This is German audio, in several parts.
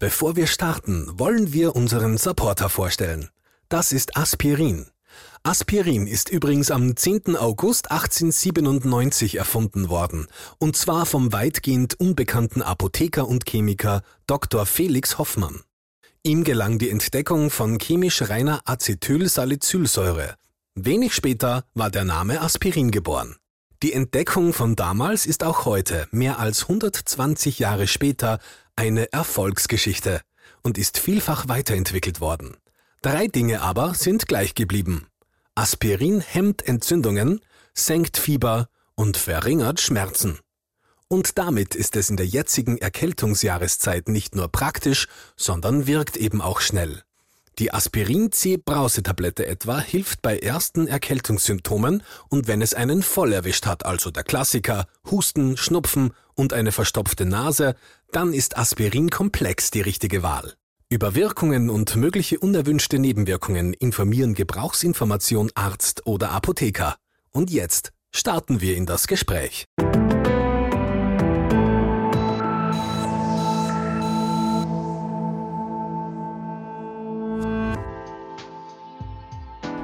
Bevor wir starten, wollen wir unseren Supporter vorstellen. Das ist Aspirin. Aspirin ist übrigens am 10. August 1897 erfunden worden, und zwar vom weitgehend unbekannten Apotheker und Chemiker Dr. Felix Hoffmann. Ihm gelang die Entdeckung von chemisch reiner Acetylsalicylsäure. Wenig später war der Name Aspirin geboren. Die Entdeckung von damals ist auch heute, mehr als 120 Jahre später, eine Erfolgsgeschichte und ist vielfach weiterentwickelt worden. Drei Dinge aber sind gleich geblieben. Aspirin hemmt Entzündungen, senkt Fieber und verringert Schmerzen. Und damit ist es in der jetzigen Erkältungsjahreszeit nicht nur praktisch, sondern wirkt eben auch schnell. Die Aspirin-C-Brausetablette etwa hilft bei ersten Erkältungssymptomen und wenn es einen voll erwischt hat, also der Klassiker, Husten, Schnupfen und eine verstopfte Nase, dann ist Aspirin-Komplex die richtige Wahl. Über Wirkungen und mögliche unerwünschte Nebenwirkungen informieren Gebrauchsinformation Arzt oder Apotheker. Und jetzt starten wir in das Gespräch.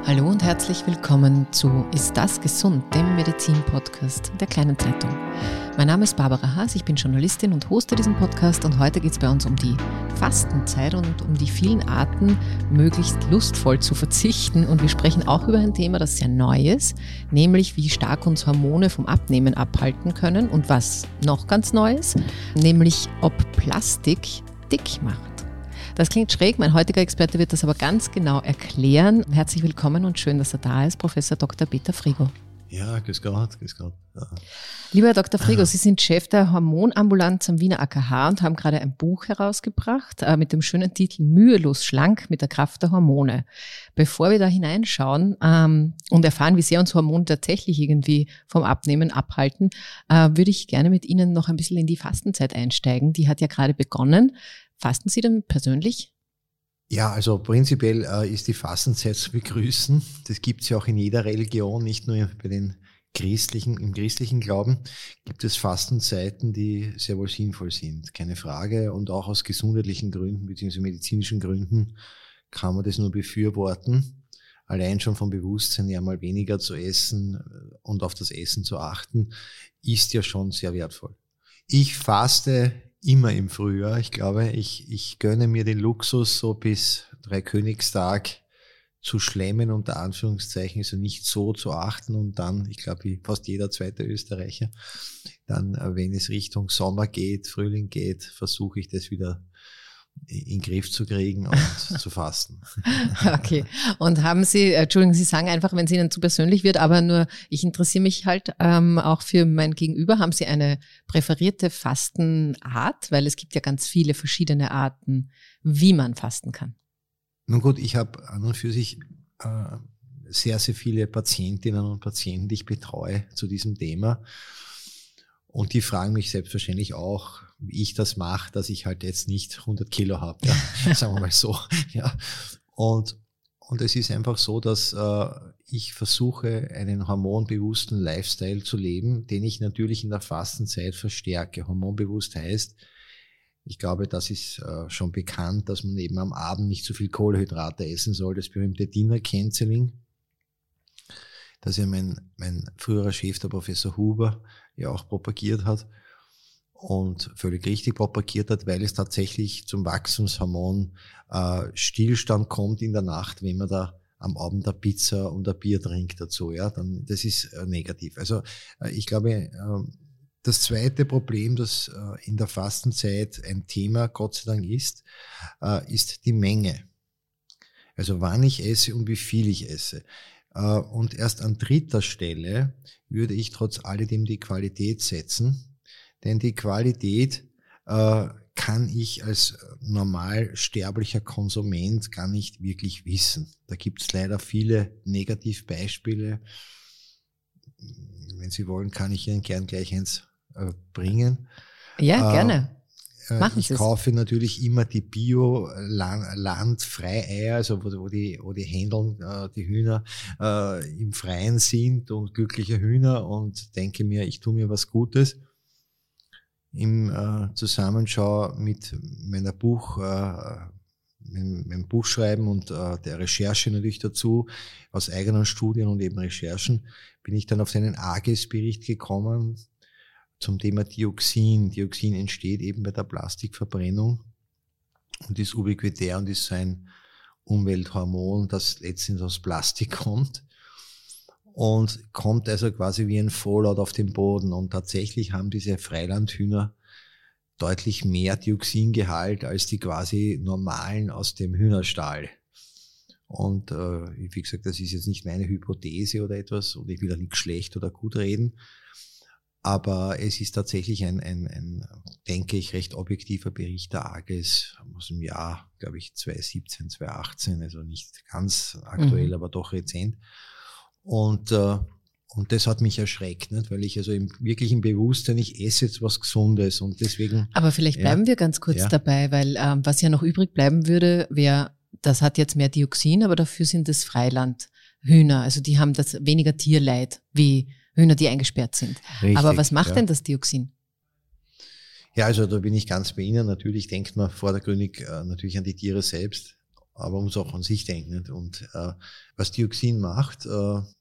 Hallo und herzlich willkommen zu Ist das gesund?, dem Medizin-Podcast der kleinen Zeitung. Mein Name ist Barbara Haas, ich bin Journalistin und hoste diesen Podcast und heute geht es bei uns um die Fastenzeit und um die vielen Arten, möglichst lustvoll zu verzichten. Und wir sprechen auch über ein Thema, das sehr neu ist, nämlich wie stark uns Hormone vom Abnehmen abhalten können und was noch ganz neu ist, nämlich ob Plastik dick macht. Das klingt schräg, mein heutiger Experte wird das aber ganz genau erklären. Herzlich willkommen und schön, dass er da ist, Professor Dr. Peter Frigo. Ja, grüß Gott, grüß Gott. Ja. Lieber Herr Dr. Frigo, Sie sind Chef der Hormonambulanz am Wiener AKH und haben gerade ein Buch herausgebracht mit dem schönen Titel Mühelos schlank mit der Kraft der Hormone. Bevor wir da hineinschauen und erfahren, wie sehr uns Hormone tatsächlich irgendwie vom Abnehmen abhalten, würde ich gerne mit Ihnen noch ein bisschen in die Fastenzeit einsteigen. Die hat ja gerade begonnen. Fasten Sie denn persönlich? Ja, also prinzipiell ist die Fastenzeit zu begrüßen. Das gibt es ja auch in jeder Religion, nicht nur bei den christlichen. Im christlichen Glauben gibt es Fastenzeiten, die sehr wohl sinnvoll sind, keine Frage. Und auch aus gesundheitlichen Gründen bzw. medizinischen Gründen kann man das nur befürworten. Allein schon vom Bewusstsein, ja mal weniger zu essen und auf das Essen zu achten, ist ja schon sehr wertvoll. Ich faste immer im Frühjahr. Ich glaube, ich gönne mir den Luxus, so bis Dreikönigstag zu schlemmen, unter Anführungszeichen, also nicht so zu achten und dann, ich glaube, wie fast jeder zweite Österreicher, dann, wenn es Richtung Sommer geht, Frühling geht, versuche ich das wieder in den Griff zu kriegen und zu fasten. Okay. Und haben Sie, Entschuldigung, Sie sagen einfach, wenn es Ihnen zu persönlich wird, aber nur, ich interessiere mich halt auch für mein Gegenüber. Haben Sie eine präferierte Fastenart? Weil es gibt ja ganz viele verschiedene Arten, wie man fasten kann. Nun gut, ich habe an und für sich sehr, sehr viele Patientinnen und Patienten, die ich betreue zu diesem Thema. Und die fragen mich selbstverständlich auch, wie ich das mache, dass ich halt jetzt nicht 100 Kilo habe, ja, sagen wir mal so. Ja. Und es ist einfach so, dass ich versuche, einen hormonbewussten Lifestyle zu leben, den ich natürlich in der Fastenzeit verstärke. Hormonbewusst heißt, ich glaube, das ist schon bekannt, dass man eben am Abend nicht so viel Kohlenhydrate essen soll, das berühmte Dinner Canceling. Das ja mein früherer Chef, der Professor Huber, ja auch propagiert hat und völlig richtig propagiert hat, weil es tatsächlich zum Wachstumshormon Stillstand kommt in der Nacht, wenn man da am Abend eine Pizza und ein Bier trinkt dazu. Ja, dann, das ist negativ. Also ich glaube, das zweite Problem, das in der Fastenzeit ein Thema Gott sei Dank ist die Menge. Also wann ich esse und wie viel ich esse. Und erst an dritter Stelle würde ich trotz alledem die Qualität setzen, denn die Qualität kann ich als normal sterblicher Konsument gar nicht wirklich wissen. Da gibt es leider viele Negativbeispiele. Wenn Sie wollen, kann ich Ihnen gern gleich eins bringen. Ja, gerne. Ich kaufe natürlich immer die Bio-Landfreieier, also wo die Händeln, die Hühner im Freien sind und glückliche Hühner und denke mir, ich tue mir was Gutes. im Zusammenschau mit meiner meinem Buchschreiben und der Recherche natürlich dazu, aus eigenen Studien und eben Recherchen, bin ich dann auf einen AGES-Bericht gekommen zum Thema Dioxin. Dioxin entsteht eben bei der Plastikverbrennung und ist ubiquitär und ist ein Umwelthormon, das letztens aus Plastik kommt und kommt also quasi wie ein Fallout auf den Boden. Und tatsächlich haben diese Freilandhühner deutlich mehr Dioxingehalt als die quasi normalen aus dem Hühnerstall. Und wie gesagt, das ist jetzt nicht meine Hypothese oder etwas, und ich will auch nicht schlecht oder gut reden, aber es ist tatsächlich ein denke ich, recht objektiver Bericht der AGES aus dem Jahr, glaube ich, 2017, 2018, also nicht ganz aktuell, aber doch rezent. Und das hat mich erschreckt, nicht? Weil ich also im wirklichen Bewusstsein, ich esse jetzt was Gesundes und deswegen. Aber vielleicht bleiben wir ganz kurz dabei, weil was ja noch übrig bleiben würde, wäre, das hat jetzt mehr Dioxin, aber dafür sind es Freilandhühner. Also die haben das weniger Tierleid wie Hühner, die eingesperrt sind. Richtig, aber was macht denn das Dioxin? Ja, also da bin ich ganz bei Ihnen. Natürlich denkt man vordergründig natürlich an die Tiere selbst, aber muss auch an sich denken. Und was Dioxin macht,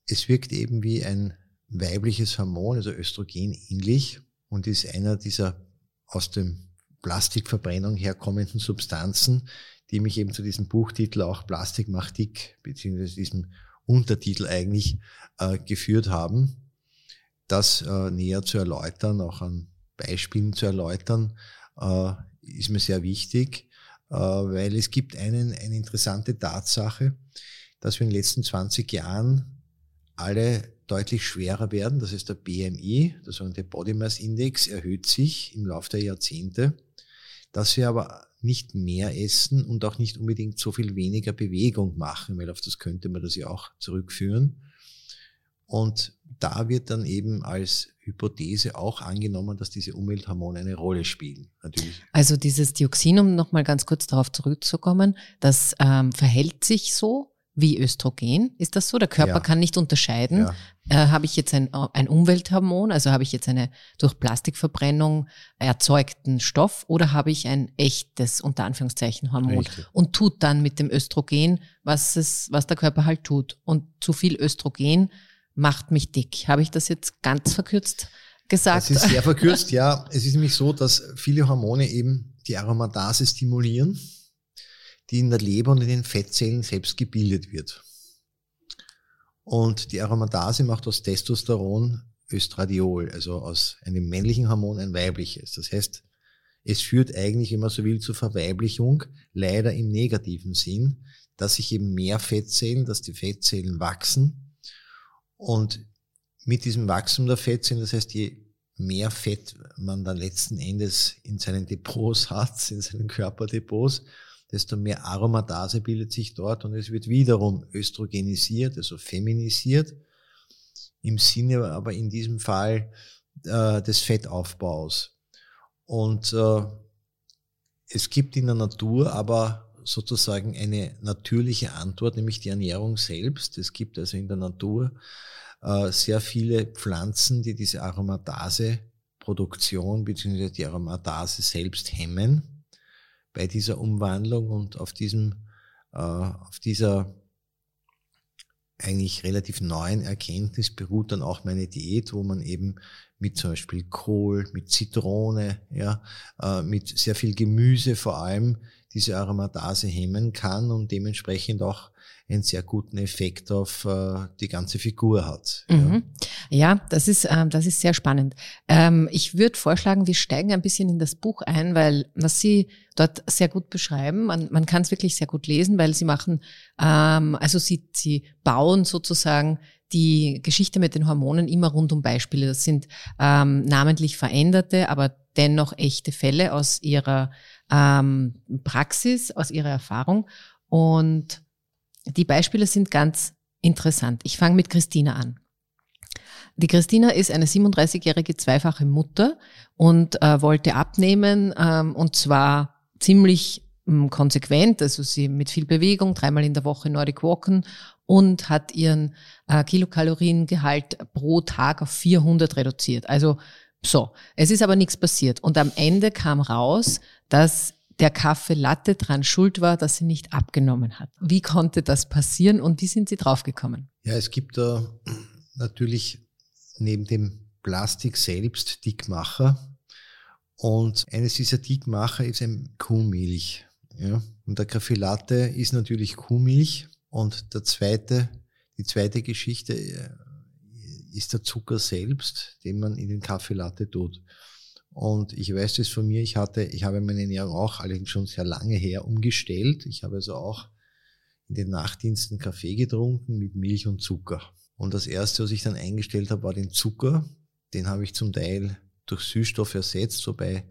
es wirkt eben wie ein weibliches Hormon, also Östrogen ähnlich, und ist einer dieser aus dem Plastikverbrennung herkommenden Substanzen, die mich eben zu diesem Buchtitel auch Plastik macht dick, beziehungsweise diesem Untertitel eigentlich geführt haben. Das näher zu erläutern, auch an Beispielen zu erläutern, ist mir sehr wichtig. Weil es gibt eine interessante Tatsache, dass wir in den letzten 20 Jahren alle deutlich schwerer werden. Das heißt, der BMI, der sogenannte Body Mass Index, erhöht sich im Laufe der Jahrzehnte, dass wir aber nicht mehr essen und auch nicht unbedingt so viel weniger Bewegung machen, weil auf das könnte man das ja auch zurückführen. Und da wird dann eben als Hypothese auch angenommen, dass diese Umwelthormone eine Rolle spielen. Natürlich. Also dieses Dioxin, um nochmal ganz kurz darauf zurückzukommen, das verhält sich so wie Östrogen. Ist das so? Der Körper kann nicht unterscheiden. Ja. Habe ich jetzt ein Umwelthormon, also habe ich jetzt einen durch Plastikverbrennung erzeugten Stoff, oder habe ich ein echtes, unter Anführungszeichen, Hormon? Richtig. Und tut dann mit dem Östrogen, was der Körper halt tut. Und zu viel Östrogen macht mich dick. Habe ich das jetzt ganz verkürzt gesagt? Es ist sehr verkürzt, ja. Es ist nämlich so, dass viele Hormone eben die Aromatase stimulieren, die in der Leber und in den Fettzellen selbst gebildet wird. Und die Aromatase macht aus Testosteron Östradiol, also aus einem männlichen Hormon ein weibliches. Das heißt, es führt eigentlich, wenn man so will, zur Verweiblichung, leider im negativen Sinn, dass sich eben mehr Fettzellen, dass die Fettzellen wachsen. Und mit diesem Wachstum der Fettzellen, das heißt, je mehr Fett man dann letzten Endes in seinen Depots hat, in seinen Körperdepots, desto mehr Aromatase bildet sich dort und es wird wiederum östrogenisiert, also feminisiert, im Sinne aber in diesem Fall des Fettaufbaus. Und es gibt in der Natur aber sozusagen eine natürliche Antwort, nämlich die Ernährung selbst. Es gibt also in der Natur sehr viele Pflanzen, die diese Aromatase-Produktion bzw. die Aromatase selbst hemmen bei dieser Umwandlung, und auf dieser eigentlich relativ neuen Erkenntnis beruht dann auch meine Diät, wo man eben mit zum Beispiel Kohl, mit Zitrone, mit sehr viel Gemüse vor allem diese Aromatase hemmen kann und dementsprechend auch einen sehr guten Effekt auf die ganze Figur hat. Mhm. Ja, das ist sehr spannend. Ich würde vorschlagen, wir steigen ein bisschen in das Buch ein, weil was Sie dort sehr gut beschreiben, man kann es wirklich sehr gut lesen, weil Sie machen, also Sie bauen sozusagen die Geschichte mit den Hormonen immer rund um Beispiele. Das sind namentlich veränderte, aber dennoch echte Fälle aus Ihrer Praxis, aus Ihrer Erfahrung. Und die Beispiele sind ganz interessant. Ich fange mit Christina an. Die Christina ist eine 37-jährige zweifache Mutter und wollte abnehmen, und zwar ziemlich konsequent, also sie mit viel Bewegung, 3-mal in der Woche Nordic Walken, und hat ihren Kilokaloriengehalt pro Tag auf 400 reduziert. Also So, es ist aber nichts passiert. Und am Ende kam raus, dass der Kaffee Latte dran schuld war, dass sie nicht abgenommen hat. Wie konnte das passieren und wie sind Sie draufgekommen? Ja, es gibt da natürlich neben dem Plastik selbst Dickmacher. Und eines dieser Dickmacher ist ein Kuhmilch. Ja? Und der Kaffee Latte ist natürlich Kuhmilch. Und die zweite Geschichte ist der Zucker selbst, den man in den Kaffee Latte tut. Und ich weiß das von mir, ich habe meine Ernährung auch allerdings schon sehr lange her umgestellt. Ich habe also auch in den Nachtdiensten Kaffee getrunken mit Milch und Zucker. Und das Erste, was ich dann eingestellt habe, war den Zucker. Den habe ich zum Teil durch Süßstoff ersetzt, wobei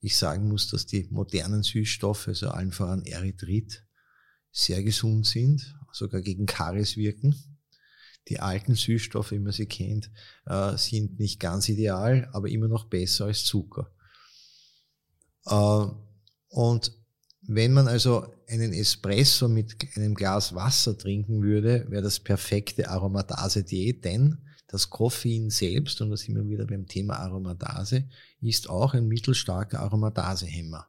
ich sagen muss, dass die modernen Süßstoffe, also allen voran Erythrit, sehr gesund sind, sogar gegen Karies wirken. Die alten Süßstoffe, wie man sie kennt, sind nicht ganz ideal, aber immer noch besser als Zucker. Und wenn man also einen Espresso mit einem Glas Wasser trinken würde, wäre das perfekte Aromatase-Diät, denn das Koffein selbst, und da sind wir wieder beim Thema Aromatase, ist auch ein mittelstarker Aromatasehemmer.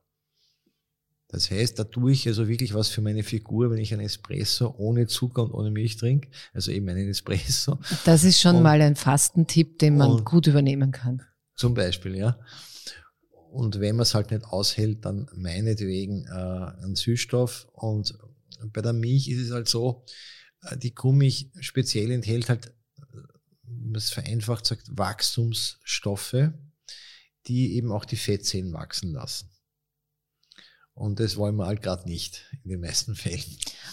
Das heißt, da tue ich also wirklich was für meine Figur, wenn ich einen Espresso ohne Zucker und ohne Milch trinke, also eben einen Espresso. Das ist schon mal ein Fastentipp, den man gut übernehmen kann. Zum Beispiel, ja. Und wenn man es halt nicht aushält, dann meinetwegen einen Süßstoff. Und bei der Milch ist es halt so, die Kuhmilch speziell enthält halt, wenn man es vereinfacht sagt, Wachstumsstoffe, die eben auch die Fettzellen wachsen lassen. Und das wollen wir halt gerade nicht in den meisten Fällen.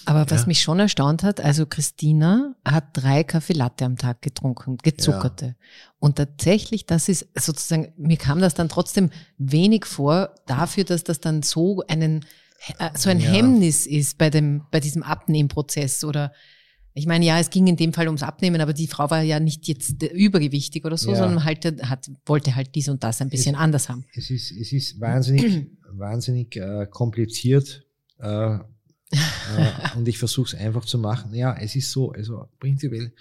Aber was mich schon erstaunt hat, also Christina hat 3 Kaffee Latte am Tag getrunken, gezuckerte. Ja. Und tatsächlich, das ist sozusagen, mir kam das dann trotzdem wenig vor, dafür, dass das dann so ein Hemmnis ist bei diesem Abnehmprozess. Oder ich meine, ja, es ging in dem Fall ums Abnehmen, aber die Frau war ja nicht jetzt übergewichtig oder so, sondern wollte halt dies und das ein bisschen anders haben. Es ist wahnsinnig kompliziert und ich versuche es einfach zu machen. Ja, es ist so, also prinzipiell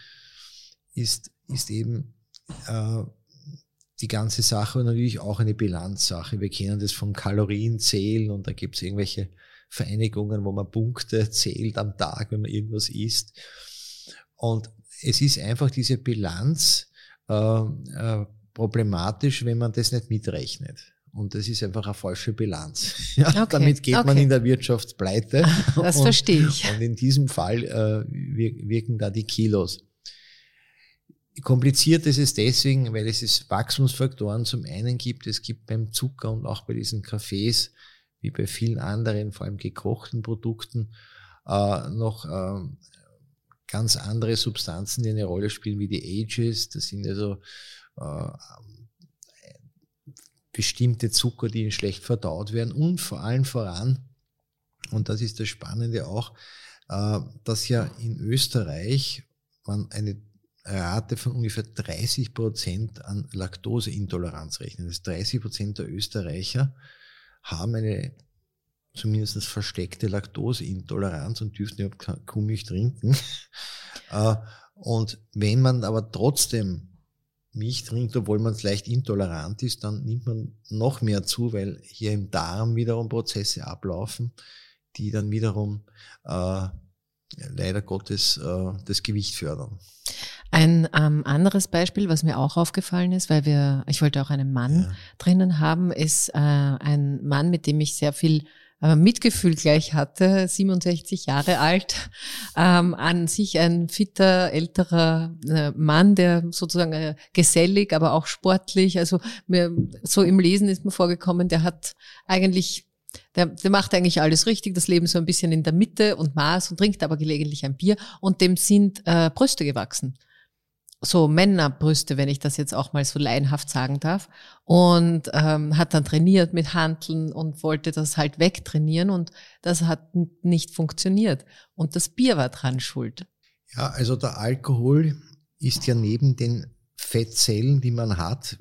ist eben die ganze Sache natürlich auch eine Bilanzsache. Wir kennen das vom Kalorienzählen und da gibt es irgendwelche Vereinigungen, wo man Punkte zählt am Tag, wenn man irgendwas isst. Und es ist einfach diese Bilanz problematisch, wenn man das nicht mitrechnet. Und das ist einfach eine falsche Bilanz. Ja, okay, damit geht man in der Wirtschaft pleite. Das verstehe ich. Und in diesem Fall wirken da die Kilos. Kompliziert ist es deswegen, weil es Wachstumsfaktoren zum einen gibt. Es gibt beim Zucker und auch bei diesen Kaffees, wie bei vielen anderen, vor allem gekochten Produkten, noch ganz andere Substanzen, die eine Rolle spielen, wie die AGES. Das sind also bestimmte Zucker, die ihnen schlecht verdaut werden und vor allem voran, und das ist das Spannende auch, dass ja in Österreich man eine Rate von ungefähr 30% an Laktoseintoleranz rechnet. Das 30% der Österreicher haben eine zumindest versteckte Laktoseintoleranz und dürfen überhaupt Kuhmilch trinken. Und wenn man aber trotzdem Milch trinkt, obwohl man vielleicht intolerant ist, dann nimmt man noch mehr zu, weil hier im Darm wiederum Prozesse ablaufen, die dann wiederum leider Gottes das Gewicht fördern. Ein anderes Beispiel, was mir auch aufgefallen ist, weil ich wollte auch einen Mann drinnen haben, ist ein Mann, mit dem ich sehr viel Mitgefühl gleich hatte, 67 Jahre alt, an sich ein fitter, älterer Mann, der sozusagen gesellig, aber auch sportlich, also mir, so im Lesen ist mir vorgekommen, der macht eigentlich alles richtig, das Leben so ein bisschen in der Mitte und Maß und trinkt aber gelegentlich ein Bier und dem sind Brüste gewachsen. So Männerbrüste, wenn ich das jetzt auch mal so laienhaft sagen darf, und hat dann trainiert mit Hanteln und wollte das halt wegtrainieren und das hat nicht funktioniert. Und das Bier war dran schuld. Ja, also der Alkohol ist ja neben den Fettzellen, die man hat,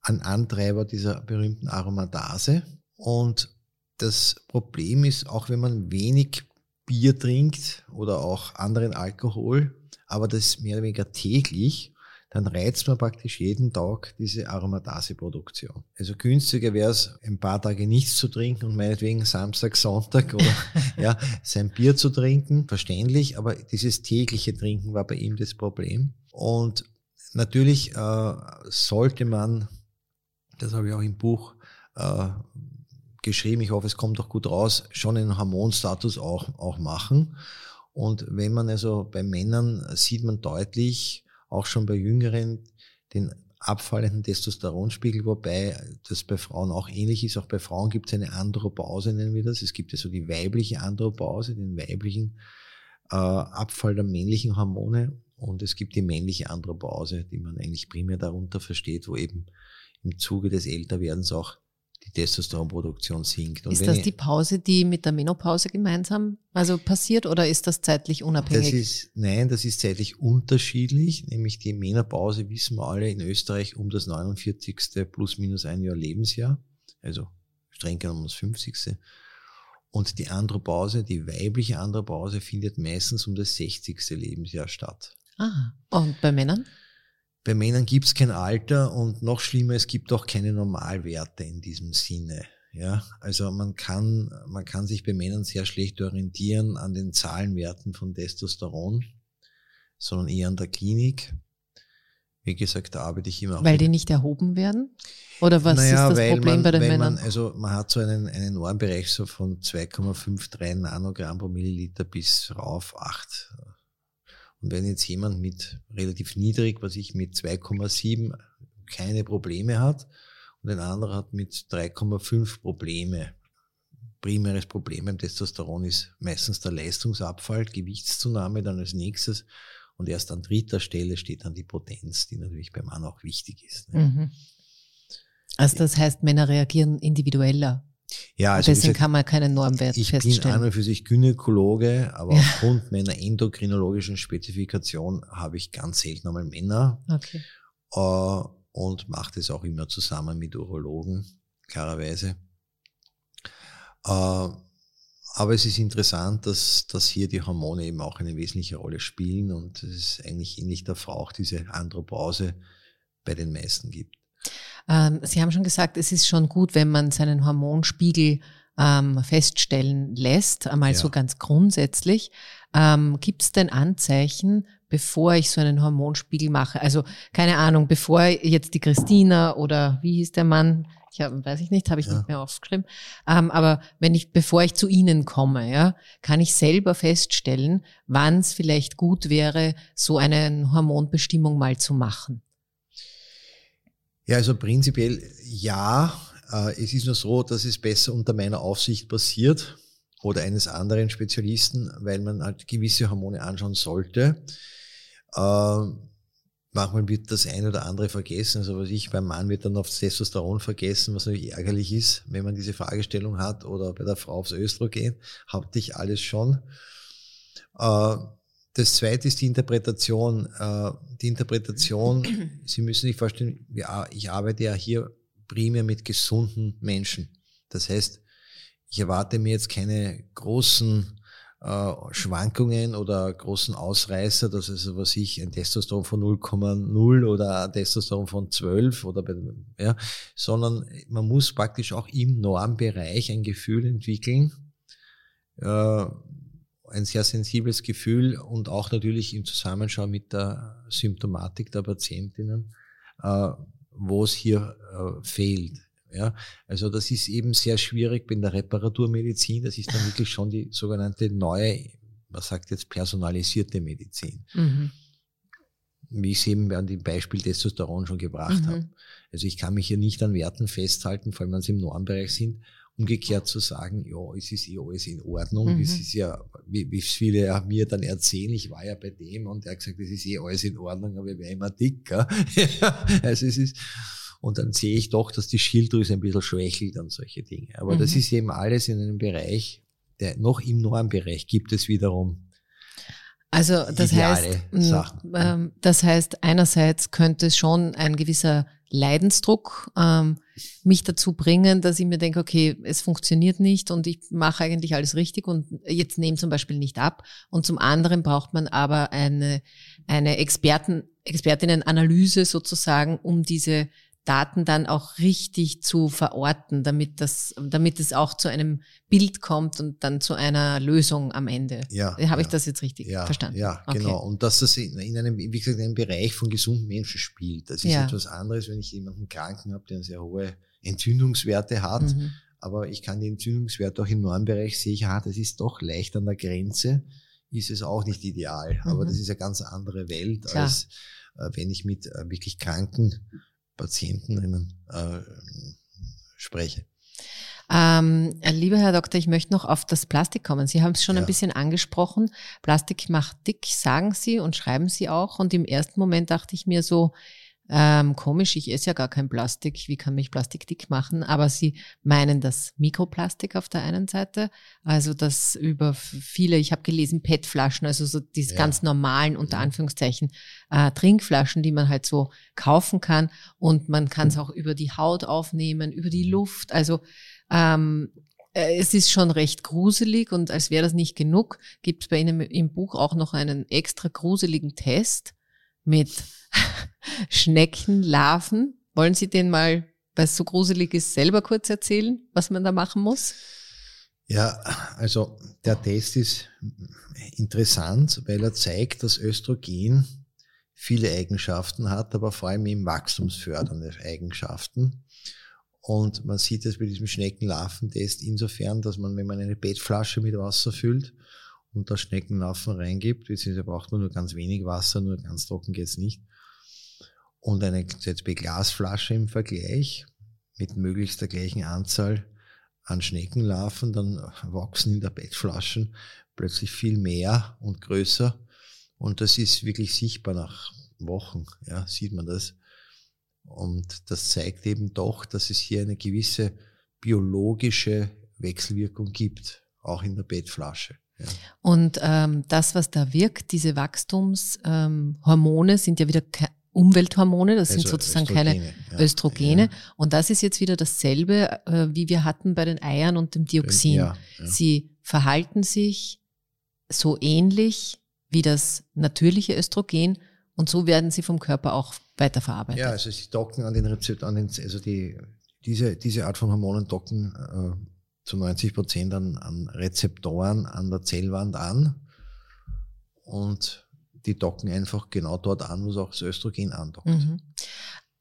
ein Antreiber dieser berühmten Aromatase. Und das Problem ist, auch wenn man wenig Bier trinkt oder auch anderen Alkohol, aber das mehr oder weniger täglich, dann reizt man praktisch jeden Tag diese Aromatase-Produktion. Also günstiger wäre es, ein paar Tage nichts zu trinken und meinetwegen Samstag, Sonntag oder ja, sein Bier zu trinken, verständlich, aber dieses tägliche Trinken war bei ihm das Problem. Und natürlich sollte man, das habe ich auch im Buch geschrieben, ich hoffe, es kommt auch gut raus, schon einen Hormonstatus auch machen. Und wenn man also bei Männern sieht man deutlich, auch schon bei Jüngeren, den abfallenden Testosteronspiegel, wobei das bei Frauen auch ähnlich ist. Auch bei Frauen gibt es eine Andropause, nennen wir das. Es gibt ja so die weibliche Andropause, den weiblichen Abfall der männlichen Hormone. Und es gibt die männliche Andropause, die man eigentlich primär darunter versteht, wo eben im Zuge des Älterwerdens auch die Testosteronproduktion sinkt. Und ist das die Pause, die mit der Menopause gemeinsam also passiert, oder ist das zeitlich unabhängig? Nein, das ist zeitlich unterschiedlich. Nämlich die Menopause, wissen wir alle, in Österreich um das 49. plus minus ein Jahr Lebensjahr, also streng genommen das 50. Und die Andropause, die weibliche Andropause, findet meistens um das 60. Lebensjahr statt. Ah, und bei Männern? Bei Männern gibt es kein Alter und noch schlimmer, es gibt auch keine Normalwerte in diesem Sinne. Ja, also man kann sich bei Männern sehr schlecht orientieren an den Zahlenwerten von Testosteron, sondern eher an der Klinik. Wie gesagt, da arbeite ich immer auch. Weil die nicht erhoben werden? Oder was ist das Problem bei den Männern? Also man hat so einen Normbereich so von 2,53 Nanogramm pro Milliliter bis rauf 8. Und wenn jetzt jemand mit relativ niedrig, mit 2,7 keine Probleme hat und ein anderer hat mit 3,5 Probleme, primäres Problem beim Testosteron ist meistens der Leistungsabfall, Gewichtszunahme dann als nächstes und erst an dritter Stelle steht dann die Potenz, die natürlich beim Mann auch wichtig ist. Ne? Mhm. Also das heißt, Männer reagieren individueller. Ja, also deswegen kann man keinen Normwert feststellen. Ich bin einmal für sich Gynäkologe, aber aufgrund meiner endokrinologischen Spezifikation habe ich ganz selten einmal Männer und mache das auch immer zusammen mit Urologen, klarerweise. Aber es ist interessant, dass hier die Hormone eben auch eine wesentliche Rolle spielen und es ist eigentlich ähnlich der Frau auch diese Andropause bei den meisten gibt. Sie haben schon gesagt, es ist schon gut, wenn man seinen Hormonspiegel feststellen lässt, einmal so ganz grundsätzlich. Gibt es denn Anzeichen, bevor ich so einen Hormonspiegel mache? Also keine Ahnung, bevor jetzt die Christina oder wie hieß der Mann? Habe ich nicht mehr aufgeschrieben. Aber bevor ich zu Ihnen komme, ja, kann ich selber feststellen, wann es vielleicht gut wäre, so eine Hormonbestimmung mal zu machen. Ja, also prinzipiell ja. Es ist nur so, dass es besser unter meiner Aufsicht passiert oder eines anderen Spezialisten, weil man halt gewisse Hormone anschauen sollte. Manchmal wird das ein oder andere vergessen. Also beim Mann wird dann aufs Testosteron vergessen, was natürlich ärgerlich ist, wenn man diese Fragestellung hat, oder bei der Frau aufs Östrogen. Habt ich alles schon. Das zweite ist die Interpretation. Sie müssen sich vorstellen, ich arbeite ja hier primär mit gesunden Menschen. Das heißt, ich erwarte mir jetzt keine großen Schwankungen oder großen Ausreißer, dass also ein Testosteron von 0,0 oder ein Testosteron von 12 sondern man muss praktisch auch im Normbereich ein Gefühl entwickeln, ein sehr sensibles Gefühl und auch natürlich im Zusammenschau mit der Symptomatik der Patientinnen, wo es hier fehlt. Ja? Also das ist eben sehr schwierig bei der Reparaturmedizin, das ist dann wirklich schon die sogenannte neue, personalisierte Medizin. Mhm. Wie ich es eben an dem Beispiel Testosteron schon gebracht habe. Also ich kann mich hier nicht an Werten festhalten, vor allem wenn sie im Normbereich sind, umgekehrt zu sagen, ja, es ist eh alles in Ordnung, es ist ja, wie viele mir dann erzählen, ich war ja bei dem und er hat gesagt, es ist eh alles in Ordnung, aber ich wäre immer dicker. Also und dann sehe ich doch, dass die Schilddrüse ein bisschen schwächelt und solche Dinge. Aber das ist eben alles in einem Bereich, der noch im Normbereich gibt es wiederum. Also das heißt, einerseits könnte schon ein gewisser Leidensdruck mich dazu bringen, dass ich mir denke, okay, es funktioniert nicht und ich mache eigentlich alles richtig und jetzt nehme zum Beispiel nicht ab. Und zum anderen braucht man aber eine Expertinnenanalyse sozusagen, um diese Daten dann auch richtig zu verorten, damit es auch zu einem Bild kommt und dann zu einer Lösung am Ende. Ja, Habe ich das jetzt richtig verstanden? Ja, okay. Genau. Und dass das in einem Bereich von gesunden Menschen spielt. Das ist etwas anderes, wenn ich jemanden Kranken habe, der eine sehr hohe Entzündungswerte hat. Mhm. Aber ich kann die Entzündungswerte auch im Normbereich sehen, das ist doch leicht an der Grenze, ist es auch nicht ideal. Aber das ist eine ganz andere Welt, als wenn ich mit wirklich kranken Patientinnen spreche. Lieber Herr Doktor, ich möchte noch auf das Plastik kommen. Sie haben es schon ein bisschen angesprochen. Plastik macht dick, sagen Sie und schreiben Sie auch. Und im ersten Moment dachte ich mir so, komisch, ich esse ja gar kein Plastik, wie kann mich Plastik dick machen? Aber Sie meinen das Mikroplastik auf der einen Seite, also das über viele, ich habe gelesen, PET-Flaschen, also so diese ganz normalen, unter Anführungszeichen, Trinkflaschen, die man halt so kaufen kann, und man kann es auch über die Haut aufnehmen, über die Luft, also es ist schon recht gruselig, und als wäre das nicht genug, gibt es bei Ihnen im Buch auch noch einen extra gruseligen Test mit Schneckenlarven. Wollen Sie den mal, weil es so gruselig ist, selber kurz erzählen, was man da machen muss? Ja, also der Test ist interessant, weil er zeigt, dass Östrogen viele Eigenschaften hat, aber vor allem eben wachstumsfördernde Eigenschaften. Und man sieht das bei diesem Schneckenlarven-Test insofern, dass man, wenn man eine PET-Flasche mit Wasser füllt und da Schneckenlarven reingibt, beziehungsweise braucht man nur ganz wenig Wasser, nur ganz trocken geht's nicht, und eine ZB-Glasflasche im Vergleich mit möglichst der gleichen Anzahl an Schneckenlarven, dann wachsen in der PET-Flaschen plötzlich viel mehr und größer. Und das ist wirklich sichtbar nach Wochen, sieht man das. Und das zeigt eben doch, dass es hier eine gewisse biologische Wechselwirkung gibt, auch in der PET-Flasche. Ja. Und das, was da wirkt, diese Wachstumshormone sind ja wieder Umwelthormone, das also sind sozusagen Östrogene, keine Östrogene. Ja. Und das ist jetzt wieder dasselbe, wie wir hatten bei den Eiern und dem Dioxin. Ja. Sie verhalten sich so ähnlich wie das natürliche Östrogen, und so werden sie vom Körper auch weiterverarbeitet. Ja, also sie docken an den Rezeptor, also diese Art von Hormonen docken zu 90% an Rezeptoren an der Zellwand an, und die docken einfach genau dort an, wo es auch das Östrogen andockt. Mhm.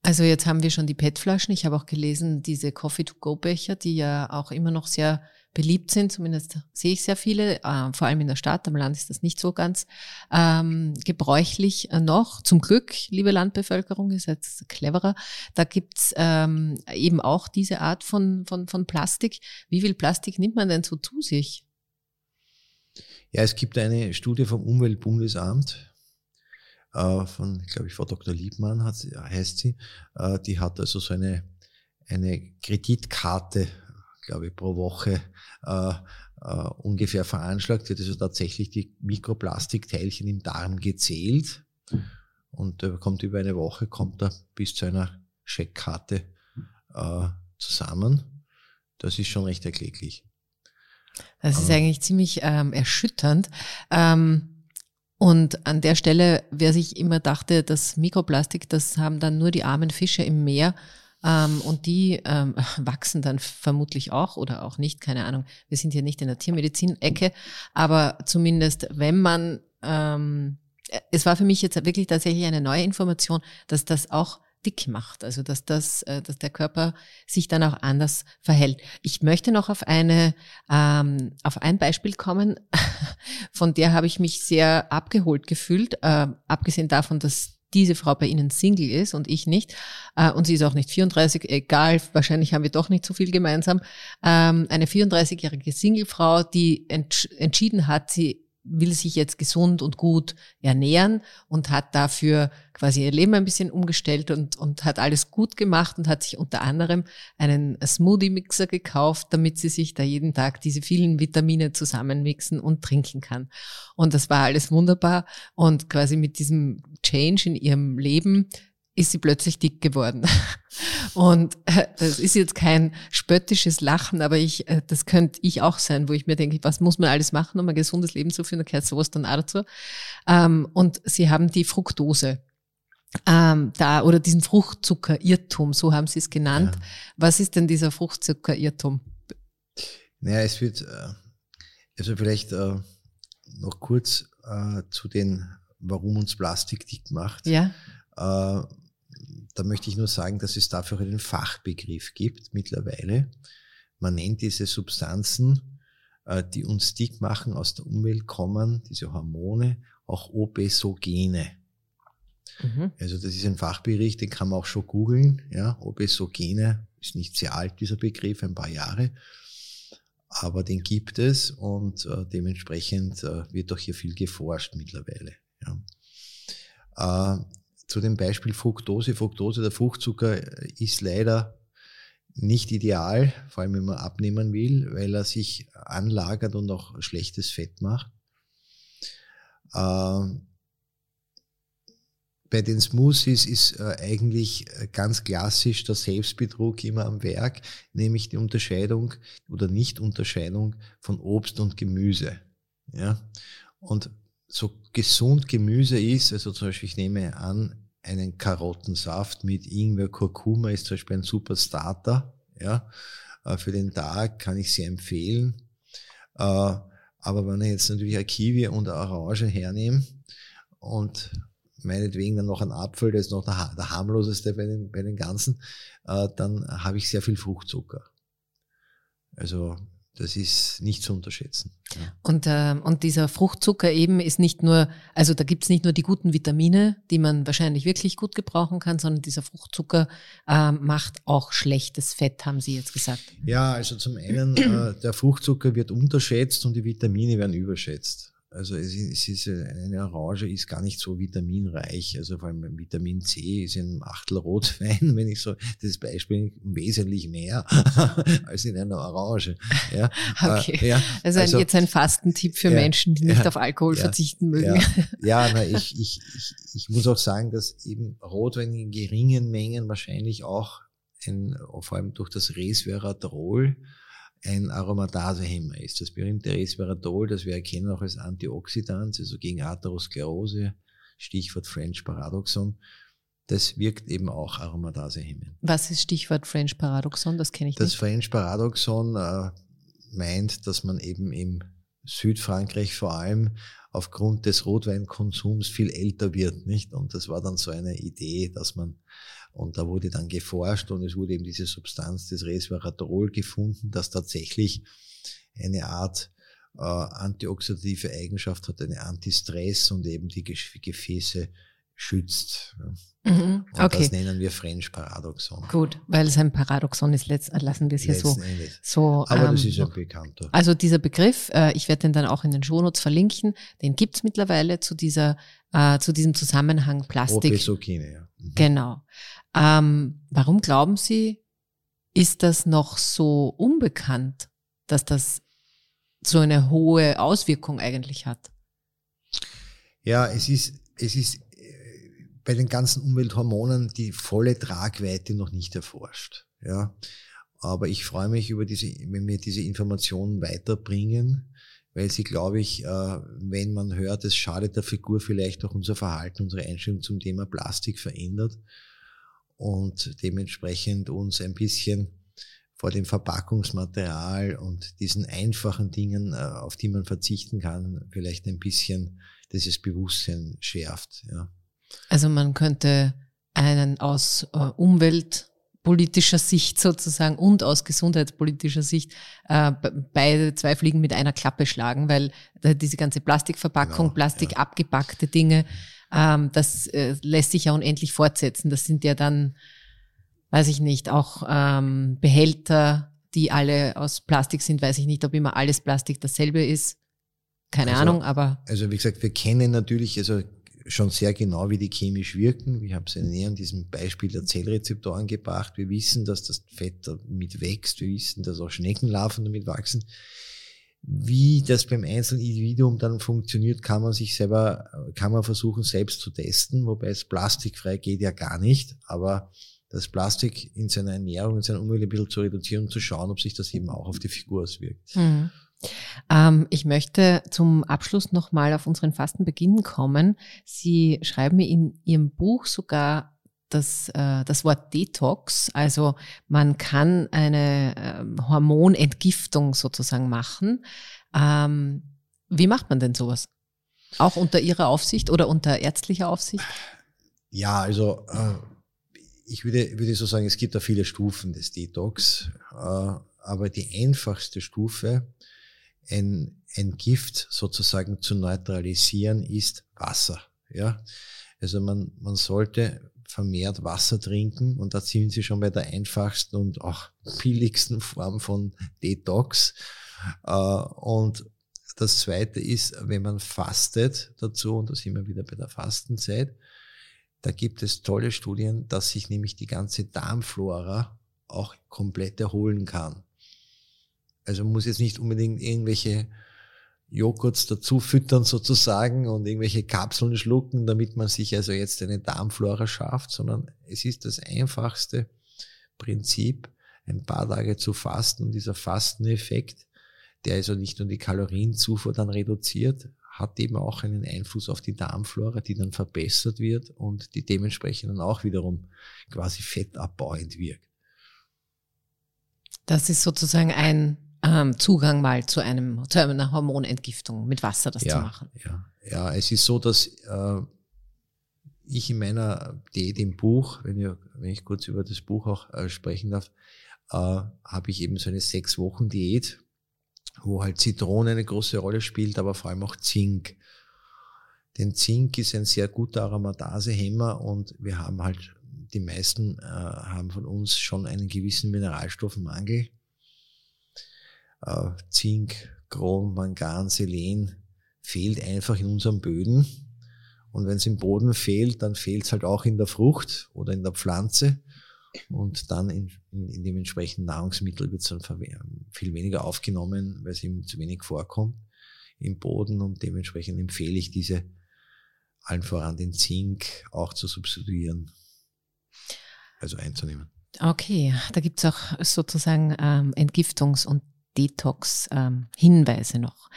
Also jetzt haben wir schon die PET-Flaschen. Ich habe auch gelesen, diese Coffee-to-go-Becher, die ja auch immer noch sehr beliebt sind, zumindest sehe ich sehr viele, vor allem in der Stadt, am Land ist das nicht so ganz gebräuchlich noch. Zum Glück, liebe Landbevölkerung, ihr seid cleverer. Da gibt's eben auch diese Art von Plastik. Wie viel Plastik nimmt man denn so zu sich? Ja, es gibt eine Studie vom Umweltbundesamt, Frau Dr. Liebmann heißt sie, die hat also so eine Kreditkarte, pro Woche ungefähr veranschlagt, wird also tatsächlich die Mikroplastikteilchen im Darm gezählt, und kommt über eine Woche, kommt da bis zu einer Scheckkarte zusammen. Das ist schon recht erkläglich. Das ist eigentlich ziemlich erschütternd. Und an der Stelle, wer sich immer dachte, das Mikroplastik, das haben dann nur die armen Fische im Meer, und die wachsen dann vermutlich auch oder auch nicht, keine Ahnung. Wir sind hier nicht in der Tiermedizin-Ecke, aber zumindest wenn man, es war für mich jetzt wirklich tatsächlich eine neue Information, dass das auch dick macht, also dass der Körper sich dann auch anders verhält. Ich möchte noch auf ein Beispiel kommen, von der habe ich mich sehr abgeholt gefühlt, abgesehen davon, dass diese Frau bei Ihnen Single ist und ich nicht, und sie ist auch nicht 34, egal, wahrscheinlich haben wir doch nicht so viel gemeinsam, eine 34-jährige Singlefrau, die entschieden hat, sie will sich jetzt gesund und gut ernähren und hat dafür quasi ihr Leben ein bisschen umgestellt und hat alles gut gemacht und hat sich unter anderem einen Smoothie-Mixer gekauft, damit sie sich da jeden Tag diese vielen Vitamine zusammenmixen und trinken kann. Und das war alles wunderbar und quasi mit diesem Change in ihrem Leben ist sie plötzlich dick geworden. Und das ist jetzt kein spöttisches Lachen, aber das könnte ich auch sein, wo ich mir denke, was muss man alles machen, um ein gesundes Leben zu führen? Da gehört sowas dann auch dazu. Und sie haben die Fructose da oder diesen Fruchtzucker-Irrtum, so haben sie es genannt. Ja. Was ist denn dieser Fruchtzucker-Irrtum? Naja, es wird noch kurz zu den, warum uns Plastik dick macht. Ja. Da möchte ich nur sagen, dass es dafür einen Fachbegriff gibt mittlerweile. Man nennt diese Substanzen, die uns dick machen, aus der Umwelt kommen, diese Hormone, auch Obesogene. Mhm. Also das ist ein Fachbegriff, den kann man auch schon googeln. Ja? Obesogene ist nicht sehr alt, dieser Begriff, ein paar Jahre. Aber den gibt es und dementsprechend wird auch hier viel geforscht mittlerweile. Ja. Zu dem Beispiel Fructose. Fructose, der Fruchtzucker, ist leider nicht ideal, vor allem wenn man abnehmen will, weil er sich anlagert und auch schlechtes Fett macht. Bei den Smoothies ist eigentlich ganz klassisch der Selbstbetrug immer am Werk, nämlich die Unterscheidung oder Nicht-Unterscheidung von Obst und Gemüse. Ja? Und so gesund Gemüse ist, also zum Beispiel, ich nehme an, einen Karottensaft mit Ingwer, Kurkuma ist zum Beispiel ein super Starter, ja, für den Tag kann ich sehr empfehlen. Aber wenn ich jetzt natürlich eine Kiwi und eine Orange hernehme und meinetwegen dann noch einen Apfel, das ist noch der harmloseste bei den ganzen, dann habe ich sehr viel Fruchtzucker. Also das ist nicht zu unterschätzen. Ja. Und dieser Fruchtzucker eben ist nicht nur, also da gibt es nicht nur die guten Vitamine, die man wahrscheinlich wirklich gut gebrauchen kann, sondern dieser Fruchtzucker macht auch schlechtes Fett, haben Sie jetzt gesagt. Ja, also zum einen, der Fruchtzucker wird unterschätzt und die Vitamine werden überschätzt. Also es ist eine Orange ist gar nicht so vitaminreich, also vor allem Vitamin C ist in einem Achtel Rotwein, wenn ich so das Beispiel, wesentlich mehr als in einer Orange. Ja, okay, ja, also jetzt ein Fastentipp für Menschen, die nicht auf Alkohol verzichten mögen. Ja, na, ich muss auch sagen, dass eben Rotwein in geringen Mengen wahrscheinlich auch vor allem durch das Resveratrol ein Aromatasehemmer ist. Das berühmte Resveratrol, das wir erkennen auch als Antioxidant, also gegen Atherosklerose, Stichwort French Paradoxon, das wirkt eben auch Aromatasehemmend. Was ist Stichwort French Paradoxon? Das kenne ich nicht. Das French Paradoxon meint, dass man eben im Südfrankreich vor allem aufgrund des Rotweinkonsums viel älter wird, nicht? Und das war dann so eine Idee, dass man, und da wurde dann geforscht und es wurde eben diese Substanz des Resveratrol gefunden, das tatsächlich eine Art antioxidative Eigenschaft hat, eine Antistress und eben die Gefäße schützt. Mhm, und okay. Das nennen wir French Paradoxon. Gut, weil es ein Paradoxon ist, lassen wir es hier so. Aber das ist ein bekannter. Also dieser Begriff, ich werde den dann auch in den Shownotes verlinken, den gibt es mittlerweile zu diesem Zusammenhang Plastik. Obesogene, ja. Mhm. Genau. Warum glauben Sie, ist das noch so unbekannt, dass das so eine hohe Auswirkung eigentlich hat? Ja, es ist bei den ganzen Umwelthormonen die volle Tragweite noch nicht erforscht. Ja. Aber ich freue mich wenn wir diese Informationen weiterbringen, weil sie, glaube ich, wenn man hört, es schadet der Figur, vielleicht auch unser Verhalten, unsere Einstellung zum Thema Plastik verändert und dementsprechend uns ein bisschen vor dem Verpackungsmaterial und diesen einfachen Dingen, auf die man verzichten kann, vielleicht ein bisschen dieses Bewusstsein schärft. Ja. Also man könnte einen aus umweltpolitischer Sicht sozusagen und aus gesundheitspolitischer Sicht beide zwei Fliegen mit einer Klappe schlagen, weil diese ganze Plastikverpackung, genau, abgepackte Dinge, das lässt sich ja unendlich fortsetzen. Das sind ja dann, weiß ich nicht, auch Behälter, die alle aus Plastik sind, weiß ich nicht, ob immer alles Plastik dasselbe ist. Keine Ahnung, aber... Also wie gesagt, wir kennen natürlich also schon sehr genau, wie die chemisch wirken. Wir haben es näher an diesem Beispiel der Zellrezeptoren gebracht. Wir wissen, dass das Fett damit wächst. Wir wissen, dass auch Schneckenlarven damit wachsen. Wie das beim einzelnen Individuum dann funktioniert, kann man versuchen, selbst zu testen, wobei es plastikfrei geht ja gar nicht, aber das Plastik in seiner Ernährung, in seiner Umwelt ein bisschen zu reduzieren und zu schauen, ob sich das eben auch auf die Figur auswirkt. Mhm. Ich möchte zum Abschluss nochmal auf unseren Fastenbeginn kommen. Sie schreiben mir in Ihrem Buch sogar das Wort Detox, also man kann eine Hormonentgiftung sozusagen machen. Wie macht man denn sowas? Auch unter Ihrer Aufsicht oder unter ärztlicher Aufsicht? Ja, also ich würde so sagen, es gibt da viele Stufen des Detox, aber die einfachste Stufe, ein Gift sozusagen zu neutralisieren, ist Wasser. Ja? Also man sollte vermehrt Wasser trinken und da sind Sie schon bei der einfachsten und auch billigsten Form von Detox. Und das Zweite ist, wenn man fastet dazu, und da sind wir wieder bei der Fastenzeit, da gibt es tolle Studien, dass sich nämlich die ganze Darmflora auch komplett erholen kann. Also man muss jetzt nicht unbedingt irgendwelche Joghurts dazu füttern sozusagen und irgendwelche Kapseln schlucken, damit man sich also jetzt eine Darmflora schafft, sondern es ist das einfachste Prinzip, ein paar Tage zu fasten und dieser Fasteneffekt, der also nicht nur die Kalorienzufuhr dann reduziert, hat eben auch einen Einfluss auf die Darmflora, die dann verbessert wird und die dementsprechend dann auch wiederum quasi fettabbauend wirkt. Das ist sozusagen ein Zugang mal zu einer Hormonentgiftung mit Wasser das zu machen. Ja, es ist so, dass ich in meiner Diät im Buch, wenn ich kurz über das Buch auch sprechen darf, habe ich eben so eine 6-Wochen-Diät, wo halt Zitrone eine große Rolle spielt, aber vor allem auch Zink. Denn Zink ist ein sehr guter Aromatase-Hemmer und wir haben halt, die meisten haben von uns schon einen gewissen Mineralstoffmangel. Zink, Chrom, Mangan, Selen fehlt einfach in unseren Böden. Und wenn es im Boden fehlt, dann fehlt es halt auch in der Frucht oder in der Pflanze. Und dann in dem entsprechenden Nahrungsmittel wird es dann viel weniger aufgenommen, weil es eben zu wenig vorkommt im Boden. Und dementsprechend empfehle ich diese, allen voran den Zink, auch zu substituieren, also einzunehmen. Okay, da gibt es auch sozusagen Entgiftungs- und Detox-Hinweise noch.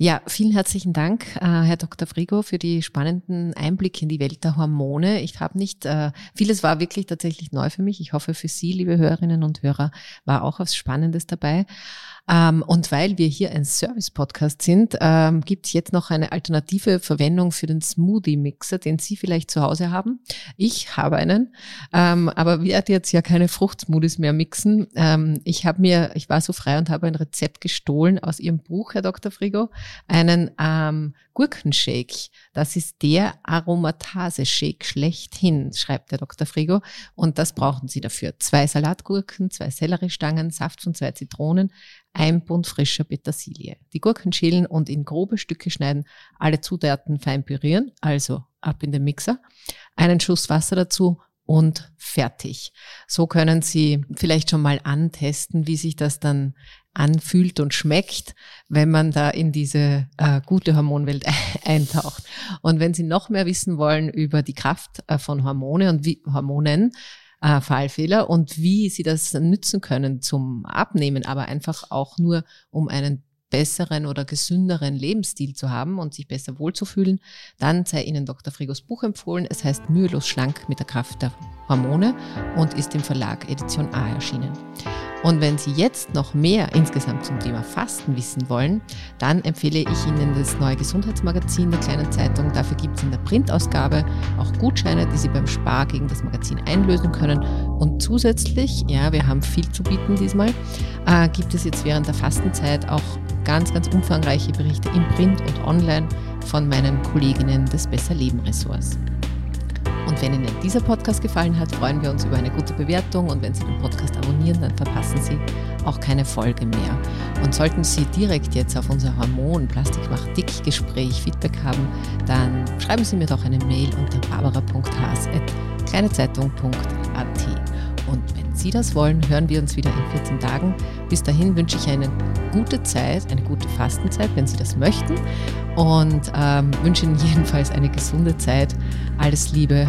Ja, vielen herzlichen Dank, Herr Dr. Frigo, für die spannenden Einblicke in die Welt der Hormone. Vieles war wirklich tatsächlich neu für mich. Ich hoffe, für Sie, liebe Hörerinnen und Hörer, war auch was Spannendes dabei. Und weil wir hier ein Service-Podcast sind, gibt es jetzt noch eine alternative Verwendung für den Smoothie-Mixer, den Sie vielleicht zu Hause haben. Ich habe einen, aber werde jetzt ja keine Fruchtsmoothies mehr mixen. Ich war so frei und habe ein Rezept gestohlen aus Ihrem Buch, Herr Dr. Frigo, einen Gurkenshake. Das ist der Aromatase-Shake schlechthin, schreibt der Dr. Frigo. Und das brauchen Sie dafür. 2 Salatgurken, 2 Selleriestangen, Saft von 2 Zitronen, 1 Pfund frischer Petersilie. Die Gurken schälen und in grobe Stücke schneiden, alle Zutaten fein pürieren, also ab in den Mixer, einen Schuss Wasser dazu und fertig. So können Sie vielleicht schon mal antesten, wie sich das dann anfühlt und schmeckt, wenn man da in diese gute Hormonwelt eintaucht. Und wenn Sie noch mehr wissen wollen über die Kraft von Hormonen, Fallfehler und wie Sie das nützen können zum Abnehmen, aber einfach auch nur, um einen besseren oder gesünderen Lebensstil zu haben und sich besser wohlzufühlen, dann sei Ihnen Dr. Frigos Buch empfohlen. Es heißt Mühelos schlank mit der Kraft der Hormone und ist im Verlag Edition A erschienen. Und wenn Sie jetzt noch mehr insgesamt zum Thema Fasten wissen wollen, dann empfehle ich Ihnen das neue Gesundheitsmagazin der Kleinen Zeitung. Dafür gibt es in der Printausgabe auch Gutscheine, die Sie beim Spar gegen das Magazin einlösen können. Und zusätzlich, ja, wir haben viel zu bieten diesmal, gibt es jetzt während der Fastenzeit auch ganz, ganz umfangreiche Berichte im Print und online von meinen Kolleginnen des Besser-Leben-Ressorts. Und Und wenn Ihnen dieser Podcast gefallen hat, freuen wir uns über eine gute Bewertung. Und wenn Sie den Podcast abonnieren, dann verpassen Sie auch keine Folge mehr. Und sollten Sie direkt jetzt auf unser Hormon-Plastik-macht-dick-Gespräch Feedback haben, dann schreiben Sie mir doch eine Mail unter barbara.haas@kleinezeitung.at. Und wenn Sie das wollen, hören wir uns wieder in 14 Tagen. Bis dahin wünsche ich eine gute Zeit, eine gute Fastenzeit, wenn Sie das möchten. Und wünsche Ihnen jedenfalls eine gesunde Zeit. Alles Liebe.